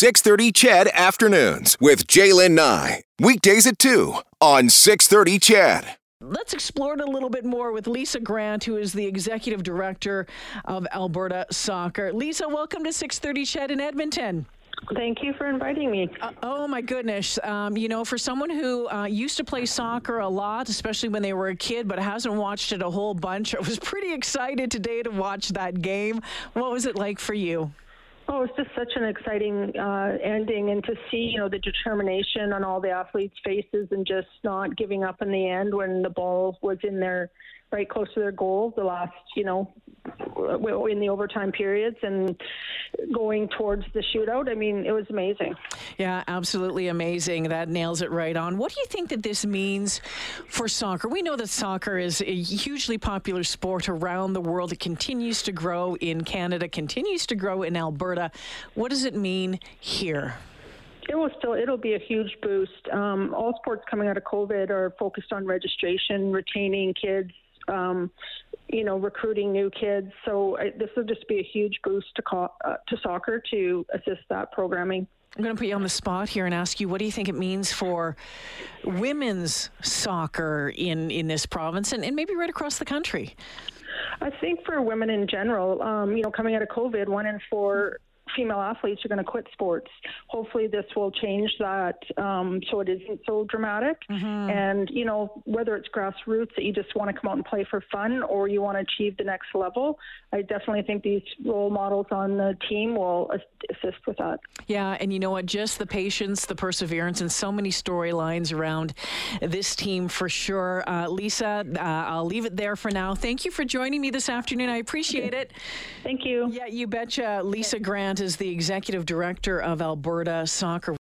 6.30 Ched Afternoons with Jalen Nye. Weekdays at 2 on 6.30 Ched. Let's explore it a little bit more with Lisa Grant, who is the Executive Director of Alberta Soccer. Lisa, welcome to 6.30 Ched in Edmonton. Thank you for inviting me. Oh, my goodness. For someone who used to play soccer a lot, especially when they were a kid, but hasn't watched it a whole bunch, I was pretty excited today to watch that game. What was it like for you? Oh, it's just such an exciting ending, and to see, the determination on all the athletes' faces and just not giving up in the end when the ball was in their right close to their goal, the last, in the overtime periods and going towards the shootout. I mean, it was amazing. Yeah, absolutely amazing. That nails it right on. What do you think that this means for soccer? We know that soccer is a hugely popular sport around the world. It continues to grow in Canada, continues to grow in Alberta. What does it mean here? It'll be a huge boost. All sports coming out of COVID are focused on registration, retaining kids, recruiting new kids. So this will just be a huge boost to soccer to assist that programming. I'm going to put you on the spot here and ask you, what do you think it means for women's soccer in this province and maybe right across the country? I think for women in general, coming out of COVID, 1 in 4 female athletes are going to quit sports. Hopefully this will change that so it isn't so dramatic. Mm-hmm. And, whether it's grassroots that you just want to come out and play for fun or you want to achieve the next level, I definitely think these role models on the team will assist with that. Yeah, and you know what? Just the patience, the perseverance, and so many storylines around this team for sure. Lisa, I'll leave it there for now. Thank you for joining me this afternoon. I appreciate it. Thank you. Yeah, you betcha. Lisa Grant is the Executive Director of Alberta Soccer.